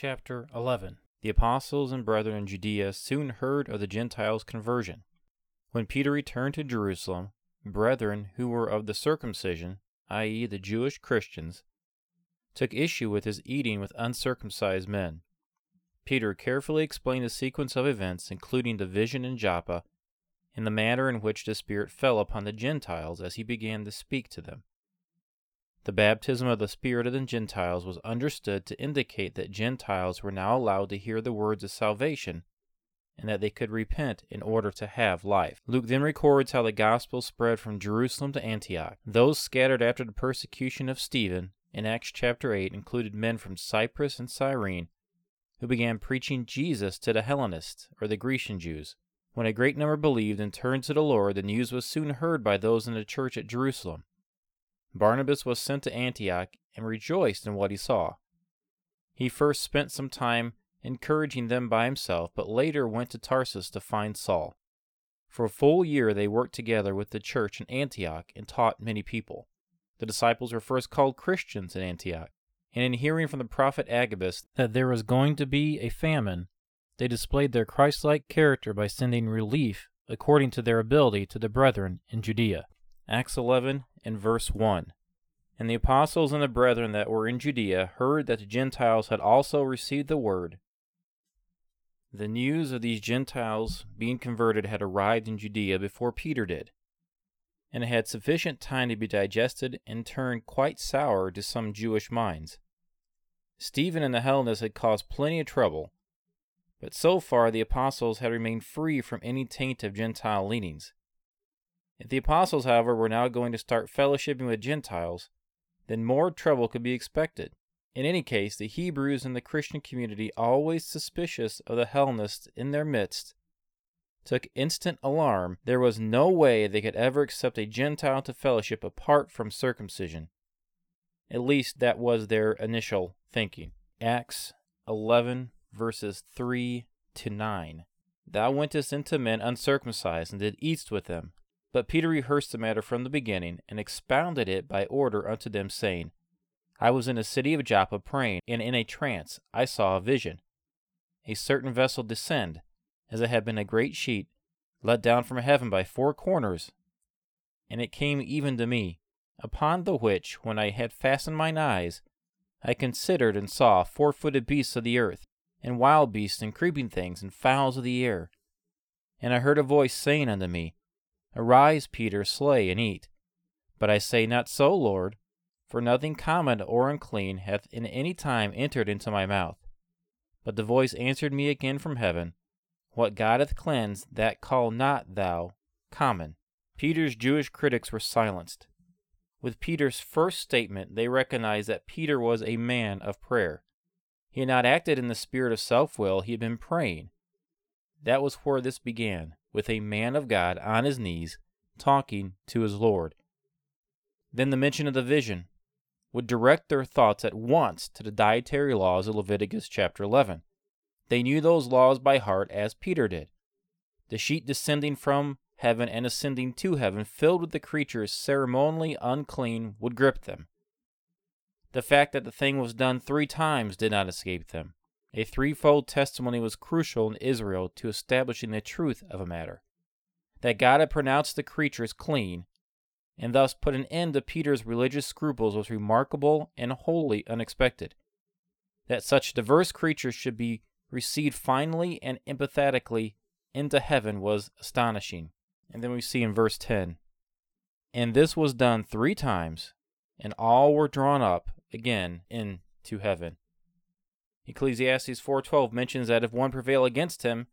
chapter 11. The apostles and brethren in Judea soon heard of the Gentiles' conversion. When Peter returned to Jerusalem, brethren who were of the circumcision, i.e. the Jewish Christians, took issue with his eating with uncircumcised men. Peter carefully explained the sequence of events, including the vision in Joppa, and the manner in which the Spirit fell upon the Gentiles as he began to speak to them. The baptism of the Spirit of the Gentiles was understood to indicate that Gentiles were now allowed to hear the words of salvation, and that they could repent in order to have life. Luke then records how the gospel spread from Jerusalem to Antioch. Those scattered after the persecution of Stephen in Acts chapter 8 included men from Cyprus and Cyrene, who began preaching Jesus to the Hellenists, or the Grecian Jews. When a great number believed and turned to the Lord, the news was soon heard by those in the church at Jerusalem. Barnabas was sent to Antioch and rejoiced in what he saw. He first spent some time encouraging them by himself, but later went to Tarsus to find Saul. For a full year they worked together with the church in Antioch and taught many people. The disciples were first called Christians in Antioch, and in hearing from the prophet Agabus that there was going to be a famine, they displayed their Christ-like character by sending relief according to their ability to the brethren in Judea. Acts 11 and verse 1. And the apostles and the brethren that were in Judea heard that the Gentiles had also received the word. The news of these Gentiles being converted had arrived in Judea before Peter did, and it had sufficient time to be digested and turned quite sour to some Jewish minds. Stephen and the Hellenists had caused plenty of trouble, but so far the apostles had remained free from any taint of Gentile leanings. If the apostles, however, were now going to start fellowshipping with Gentiles, then more trouble could be expected. In any case, the Hebrews in the Christian community, always suspicious of the Hellenists in their midst, took instant alarm. There was no way they could ever accept a Gentile to fellowship apart from circumcision. At least that was their initial thinking. Acts 11, verses 3 to 9. Thou wentest into men uncircumcised, and did eat with them. But Peter rehearsed the matter from the beginning, and expounded it by order unto them, saying, I was in the city of Joppa praying, and in a trance I saw a vision, a certain vessel descend, as it had been a great sheet, let down from heaven by four corners, and it came even to me, upon the which, when I had fastened mine eyes, I considered and saw four-footed beasts of the earth, and wild beasts, and creeping things, and fowls of the air. And I heard a voice saying unto me, Arise, Peter, slay and eat. But I say, Not so, Lord, for nothing common or unclean hath in any time entered into my mouth. But the voice answered me again from heaven, What God hath cleansed, that call not thou common. Peter's Jewish critics were silenced. With Peter's first statement, they recognized that Peter was a man of prayer. He had not acted in the spirit of self-will, he had been praying. That was where this began, with a man of God on his knees, talking to his Lord. Then the mention of the vision would direct their thoughts at once to the dietary laws of Leviticus chapter 11. They knew those laws by heart as Peter did. The sheet descending from heaven and ascending to heaven, filled with the creatures ceremonially unclean, would grip them. The fact that the thing was done three times did not escape them. A threefold testimony was crucial in Israel to establishing the truth of a matter, that God had pronounced the creatures clean, and thus put an end to Peter's religious scruples was remarkable and wholly unexpected. That such diverse creatures should be received finally and empathetically into heaven was astonishing. And then we see in verse 10, And this was done three times, and all were drawn up again into heaven. Ecclesiastes 4:12 mentions that if one prevail against him,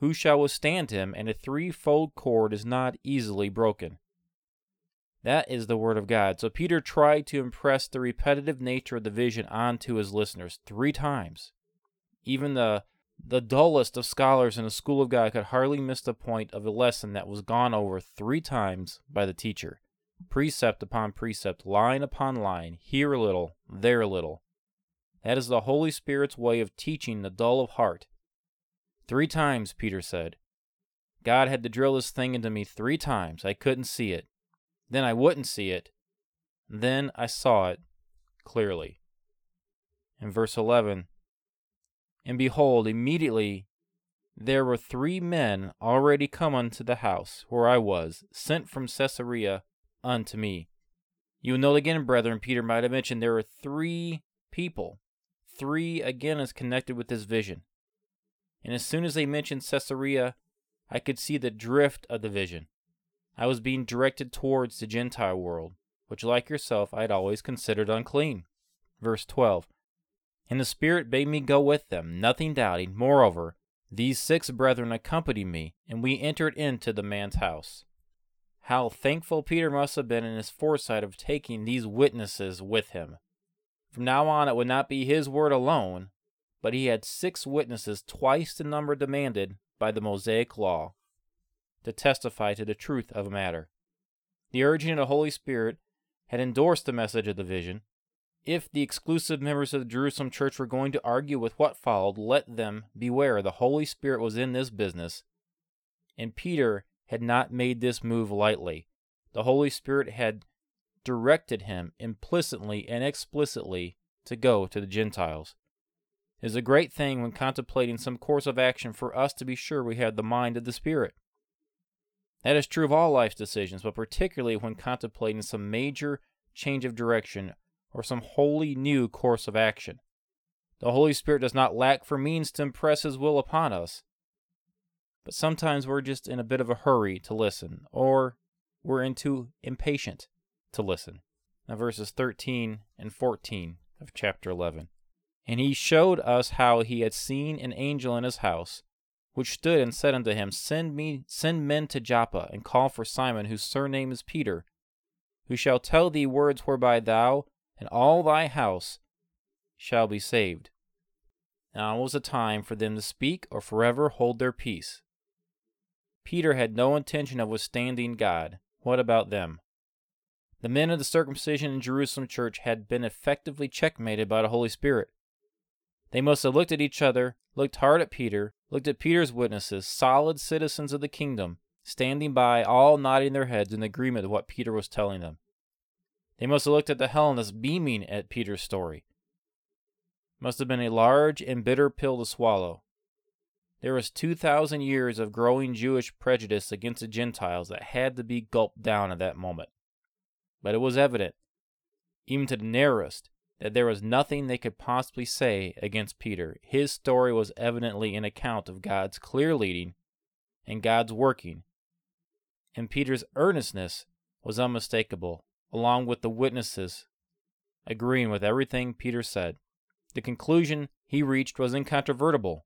who shall withstand him? And a threefold cord is not easily broken. That is the word of God. So Peter tried to impress the repetitive nature of the vision onto his listeners three times. Even the dullest of scholars in the school of God could hardly miss the point of a lesson that was gone over three times by the teacher. Precept upon precept, line upon line, here a little, there a little. That is the Holy Spirit's way of teaching the dull of heart. Three times, Peter said. God had to drill this thing into me three times. I couldn't see it. Then I wouldn't see it. Then I saw it clearly. In verse 11, And behold, immediately there were 3 men already come unto the house where I was, sent from Caesarea unto me. You will note again, brethren, Peter might have mentioned there were 3 people. 3 again is connected with this vision. And as soon as they mentioned Caesarea, I could see the drift of the vision. I was being directed towards the Gentile world, which, like yourself, I had always considered unclean. Verse 12. And the Spirit bade me go with them, nothing doubting. Moreover, these 6 brethren accompanied me, and we entered into the man's house. How thankful Peter must have been in his foresight of taking these witnesses with him. From now on, it would not be his word alone, but he had 6 witnesses, twice the number demanded by the Mosaic law, to testify to the truth of a matter. The urging of the Holy Spirit had endorsed the message of the vision. If the exclusive members of the Jerusalem church were going to argue with what followed, let them beware. The Holy Spirit was in this business, and Peter had not made this move lightly. The Holy Spirit had directed him implicitly and explicitly to go to the Gentiles. It is a great thing when contemplating some course of action for us to be sure we have the mind of the Spirit. That is true of all life's decisions, but particularly when contemplating some major change of direction or some wholly new course of action. The Holy Spirit does not lack for means to impress His will upon us, but sometimes we're just in a bit of a hurry to listen, or we're too impatient to listen. Now verses 13 and 14 of chapter 11. And he showed us how he had seen an angel in his house, which stood and said unto him, Send men to Joppa, and call for Simon, whose surname is Peter, who shall tell thee words whereby thou and all thy house shall be saved. Now was the time for them to speak, or forever hold their peace. Peter had no intention of withstanding God. What about them? The men of the circumcision in Jerusalem church had been effectively checkmated by the Holy Spirit. They must have looked at each other, looked hard at Peter, looked at Peter's witnesses, solid citizens of the kingdom, standing by, all nodding their heads in agreement with what Peter was telling them. They must have looked at the Hellenists beaming at Peter's story. It must have been a large and bitter pill to swallow. There was 2,000 years of growing Jewish prejudice against the Gentiles that had to be gulped down at that moment. But it was evident, even to the narrowest, that there was nothing they could possibly say against Peter. His story was evidently an account of God's clear leading and God's working, and Peter's earnestness was unmistakable, along with the witnesses agreeing with everything Peter said. The conclusion he reached was incontrovertible.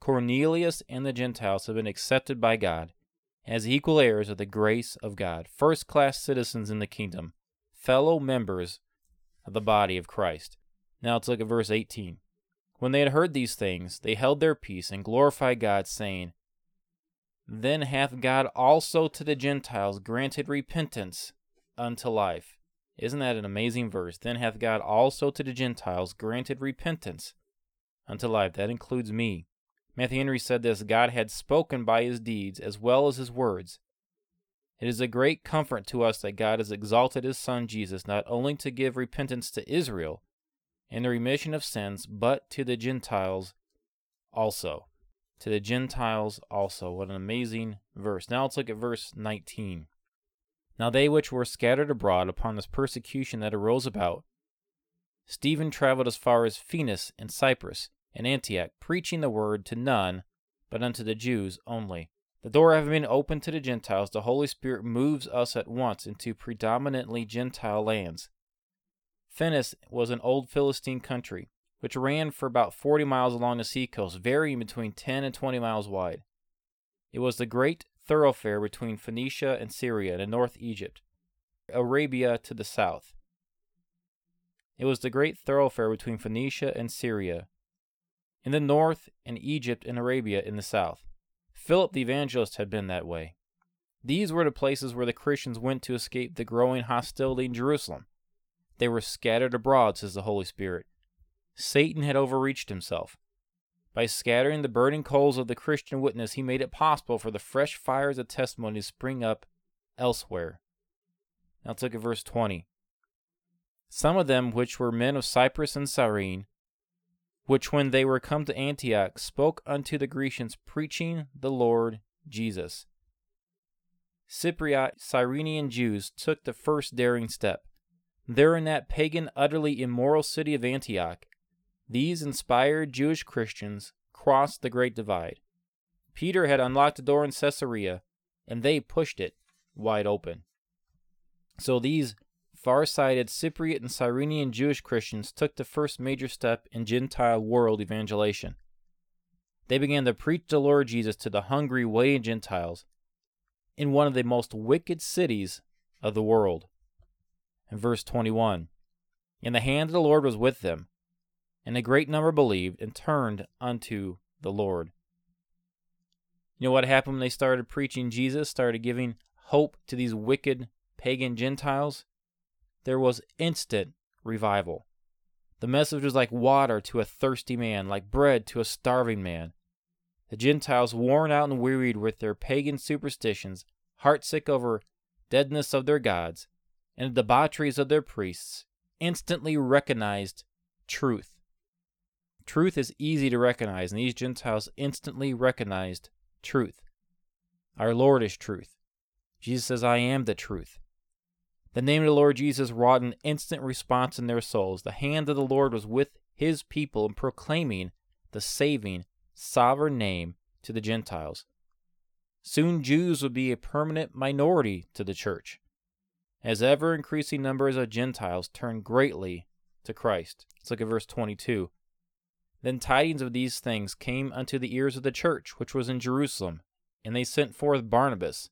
Cornelius and the Gentiles have been accepted by God as equal heirs of the grace of God, first-class citizens in the kingdom, fellow members of the body of Christ. Now let's look at verse 18. When they had heard these things, they held their peace and glorified God, saying, Then hath God also to the Gentiles granted repentance unto life. Isn't that an amazing verse? Then hath God also to the Gentiles granted repentance unto life. That includes me. Matthew Henry said this, God had spoken by his deeds as well as his words. It is a great comfort to us that God has exalted his Son Jesus not only to give repentance to Israel and the remission of sins, but to the Gentiles also. To the Gentiles also. What an amazing verse. Now let's look at verse 19. Now they which were scattered abroad upon this persecution that arose about, Stephen traveled as far as Phenis and Cyprus and Antioch, preaching the word to none but unto the Jews only. The door having been opened to the Gentiles, the Holy Spirit moves us at once into predominantly Gentile lands. Phenis was an old Philistine country, which ran for about 40 miles along the seacoast, varying between 10 and 20 miles wide. It was the great thoroughfare between Phoenicia and Syria to north Egypt, Arabia to the south. It was the great thoroughfare between Phoenicia and Syria in the north, and Egypt and Arabia in the south. Philip the evangelist had been that way. These were the places where the Christians went to escape the growing hostility in Jerusalem. They were scattered abroad, says the Holy Spirit. Satan had overreached himself. By scattering the burning coals of the Christian witness, he made it possible for the fresh fires of testimony to spring up elsewhere. Now let's look at verse 20. Some of them, which were men of Cyprus and Cyrene, which when they were come to Antioch, spoke unto the Grecians, preaching the Lord Jesus. Cypriot Cyrenian Jews took the first daring step. There in that pagan, utterly immoral city of Antioch, these inspired Jewish Christians crossed the Great Divide. Peter had unlocked the door in Caesarea, and they pushed it wide open. So these far-sighted Cypriot and Cyrenian Jewish Christians took the first major step in Gentile world evangelization. They began to preach the Lord Jesus to the hungry, waiting Gentiles in one of the most wicked cities of the world. In verse 21, and the hand of the Lord was with them, and a great number believed and turned unto the Lord. You know what happened when they started preaching Jesus, started giving hope to these wicked pagan Gentiles? There was instant revival. The message was like water to a thirsty man, like bread to a starving man. The Gentiles, worn out and wearied with their pagan superstitions, heartsick over deadness of their gods, and the debaucheries of their priests, instantly recognized truth. Truth is easy to recognize, and these Gentiles instantly recognized truth. Our Lord is truth. Jesus says, I am the truth. The name of the Lord Jesus wrought an instant response in their souls. The hand of the Lord was with his people in proclaiming the saving, sovereign name to the Gentiles. Soon Jews would be a permanent minority to the church, as ever-increasing numbers of Gentiles turned greatly to Christ. Let's look at verse 22. Then tidings of these things came unto the ears of the church, which was in Jerusalem, and they sent forth Barnabas,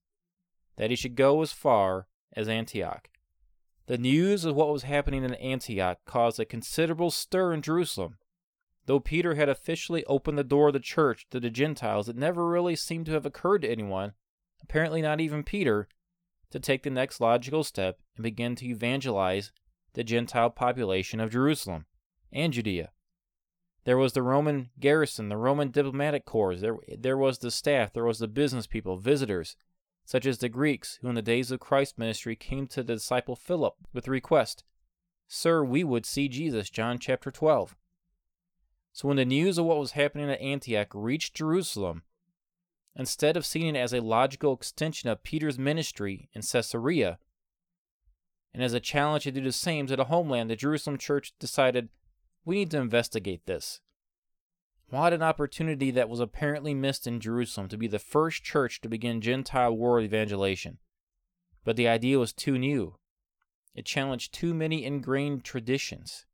that he should go as far as Antioch. The news of what was happening in Antioch caused a considerable stir in Jerusalem. Though Peter had officially opened the door of the church to the Gentiles, it never really seemed to have occurred to anyone, apparently not even Peter, to take the next logical step and begin to evangelize the Gentile population of Jerusalem and Judea. There was the Roman garrison, the Roman diplomatic corps, there was the staff, there was the business people, visitors, such as the Greeks, who in the days of Christ's ministry came to the disciple Philip with the request, Sir, we would see Jesus, John chapter 12. So when the news of what was happening at Antioch reached Jerusalem, instead of seeing it as a logical extension of Peter's ministry in Caesarea, and as a challenge to do the same to the homeland, the Jerusalem church decided, we need to investigate this. What an opportunity that was apparently missed in Jerusalem to be the first church to begin Gentile world evangelization. But the idea was too new. It challenged too many ingrained traditions.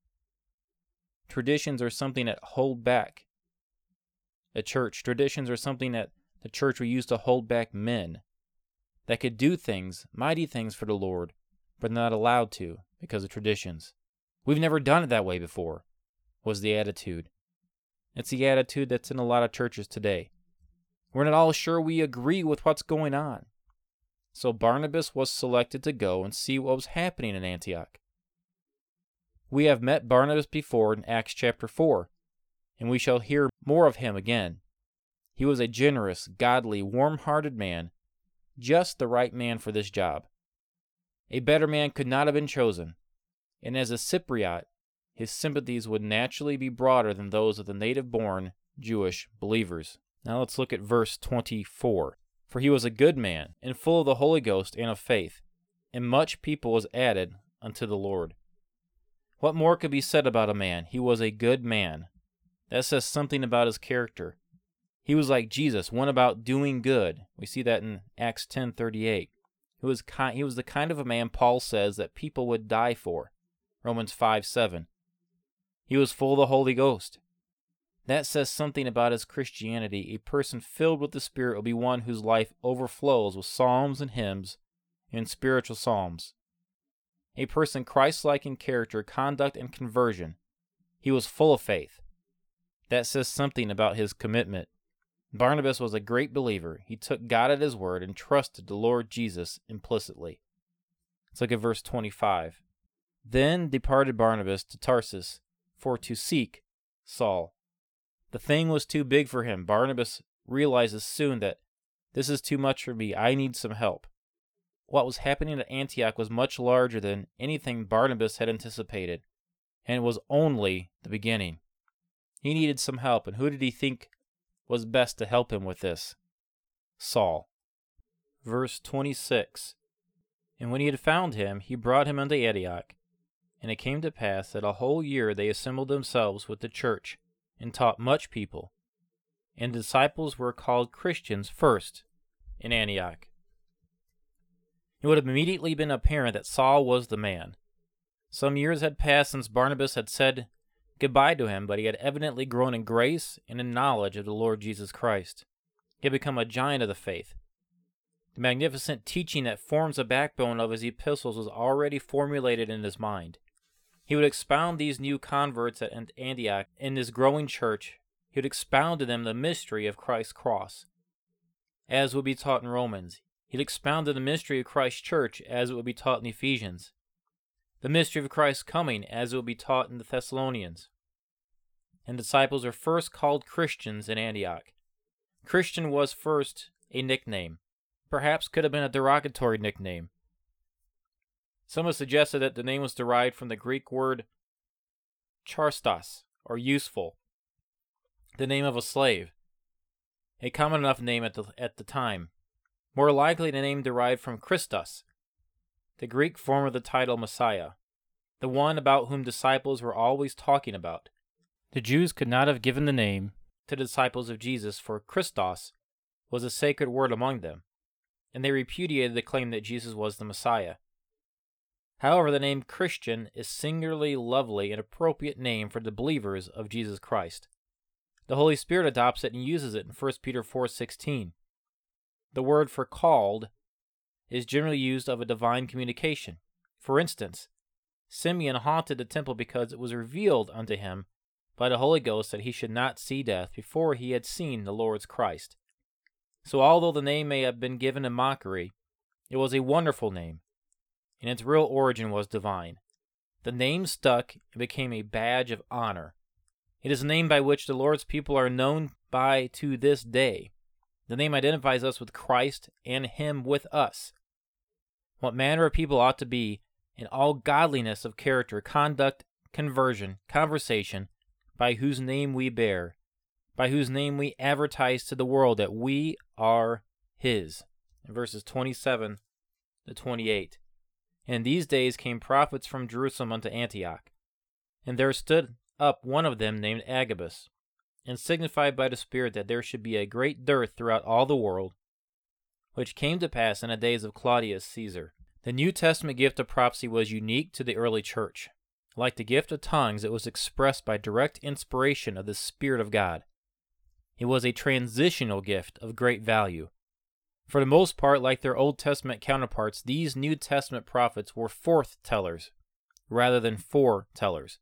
Traditions are something that hold back a church. Traditions are something that the church we used to hold back men that could do things, mighty things for the Lord, but not allowed to because of traditions. We've never done it that way before, was the attitude. It's the attitude that's in a lot of churches today. We're not all sure we agree with what's going on. So Barnabas was selected to go and see what was happening in Antioch. We have met Barnabas before in Acts chapter 4, and we shall hear more of him again. He was a generous, godly, warm-hearted man, just the right man for this job. A better man could not have been chosen, and as a Cypriot, his sympathies would naturally be broader than those of the native-born Jewish believers. Now let's look at verse 24. For he was a good man, and full of the Holy Ghost and of faith, and much people was added unto the Lord. What more could be said about a man? He was a good man. That says something about his character. He was like Jesus, one about doing good. We see that in Acts 10:38. He was the kind of a man Paul says that people would die for. Romans 5:7. He was full of the Holy Ghost. That says something about his Christianity. A person filled with the Spirit will be one whose life overflows with psalms and hymns and spiritual psalms. A person Christ-like in character, conduct, and conversion. He was full of faith. That says something about his commitment. Barnabas was a great believer. He took God at his word and trusted the Lord Jesus implicitly. Let's look at verse 25. Then departed Barnabas to Tarsus, for to seek Saul. The thing was too big for him. Barnabas realizes soon that this is too much for me. I need some help. What was happening at Antioch was much larger than anything Barnabas had anticipated, and it was only the beginning. He needed some help, and who did he think was best to help him with this? Saul. Verse 26. And when he had found him, he brought him unto Antioch. And it came to pass that a whole year they assembled themselves with the church, and taught much people. And disciples were called Christians first in Antioch. It would have immediately been apparent that Saul was the man. Some years had passed since Barnabas had said goodbye to him, but he had evidently grown in grace and in knowledge of the Lord Jesus Christ. He had become a giant of the faith. The magnificent teaching that forms the backbone of his epistles was already formulated in his mind. He would expound these new converts at Antioch in this growing church. He would expound to them the mystery of Christ's cross, as will be taught in Romans. He'd expounded the mystery of Christ's church, as it would be taught in Ephesians. The mystery of Christ's coming, as it would be taught in the Thessalonians. And disciples are first called Christians in Antioch. Christian was first a nickname. Perhaps could have been a derogatory nickname. Some have suggested that the name was derived from the Greek word charstos, or useful, the name of a slave, a common enough name at the time. More likely the name derived from Christos, the Greek form of the title Messiah, the one about whom disciples were always talking about. The Jews could not have given the name to the disciples of Jesus, for Christos was a sacred word among them, and they repudiated the claim that Jesus was the Messiah. However, the name Christian is singularly lovely and appropriate name for the believers of Jesus Christ. The Holy Spirit adopts it and uses it in 1 Peter 4:16. The word for called is generally used of a divine communication. For instance, Simeon haunted the temple because it was revealed unto him by the Holy Ghost that he should not see death before he had seen the Lord's Christ. So although the name may have been given in mockery, it was a wonderful name, and its real origin was divine. The name stuck and became a badge of honor. It is a name by which the Lord's people are known by to this day. The name identifies us with Christ and Him with us. What manner of people ought to be in all godliness of character, conduct, conversion, conversation, by whose name we bear, by whose name we advertise to the world that we are His. In verses 27 to 28. And in these days came prophets from Jerusalem unto Antioch. And there stood up one of them named Agabus, and signified by the Spirit that there should be a great dearth throughout all the world, which came to pass in the days of Claudius Caesar. The New Testament gift of prophecy was unique to the early church. Like the gift of tongues, it was expressed by direct inspiration of the Spirit of God. It was a transitional gift of great value. For the most part, like their Old Testament counterparts, these New Testament prophets were forth-tellers rather than foretellers.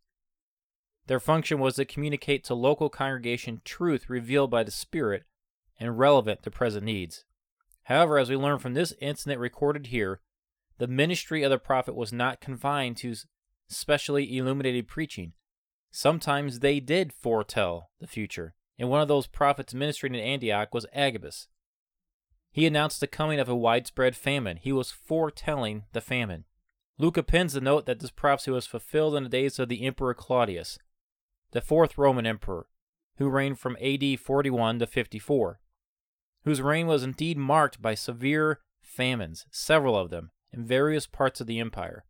Their function was to communicate to local congregation truth revealed by the Spirit and relevant to present needs. However, as we learn from this incident recorded here, the ministry of the prophet was not confined to specially illuminated preaching. Sometimes they did foretell the future, and one of those prophets ministering in Antioch was Agabus. He announced the coming of a widespread famine. He was foretelling the famine. Luke appends the note that this prophecy was fulfilled in the days of the Emperor Claudius, the fourth Roman emperor, who reigned from A.D. 41 to 54, whose reign was indeed marked by severe famines, several of them, in various parts of the empire.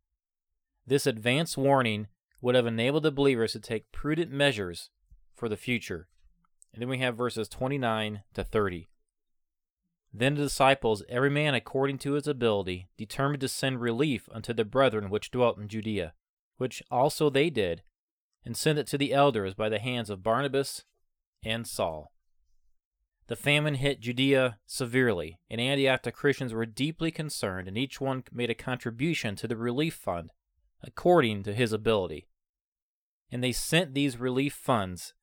This advance warning would have enabled the believers to take prudent measures for the future. And then we have verses 29 to 30. Then the disciples, every man according to his ability, determined to send relief unto the brethren which dwelt in Judea, which also they did, and sent it to the elders by the hands of Barnabas and Saul. The famine hit Judea severely, and Antioch the Christians were deeply concerned, and each one made a contribution to the relief fund according to his ability. And they sent these relief funds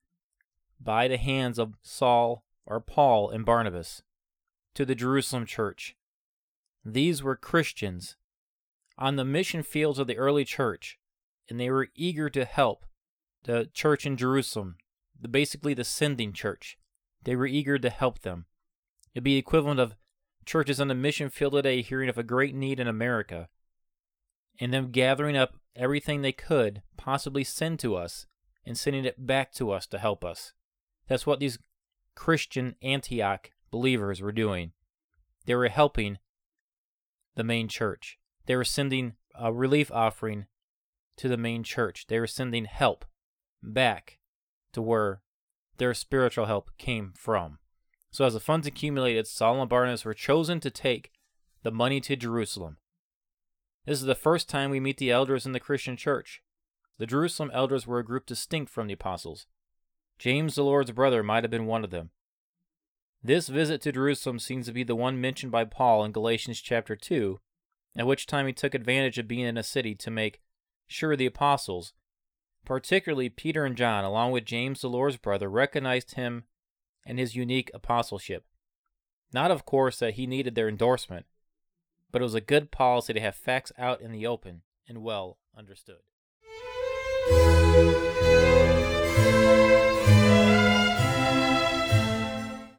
by the hands of Saul, or Paul, and Barnabas to the Jerusalem church. These were Christians on the mission fields of the early church, and they were eager to help the church in Jerusalem, basically the sending church. They were eager to help them. It would be the equivalent of churches on the mission field today hearing of a great need in America, and them gathering up everything they could possibly send to us and sending it back to us to help us. That's what these Christian Antioch believers were doing. They were helping the main church. They were sending a relief offering to the main church. They were sending help back to where their spiritual help came from. So as the funds accumulated, Saul and Barnabas were chosen to take the money to Jerusalem. This is the first time we meet the elders in the Christian church. The Jerusalem elders were a group distinct from the apostles. James, the Lord's brother, might have been one of them. This visit to Jerusalem seems to be the one mentioned by Paul in Galatians chapter 2, at which time he took advantage of being in a city to make sure the apostles, particularly Peter and John, along with James, the Lord's brother, recognized him and his unique apostleship. Not, of course, that he needed their endorsement, but it was a good policy to have facts out in the open and well understood.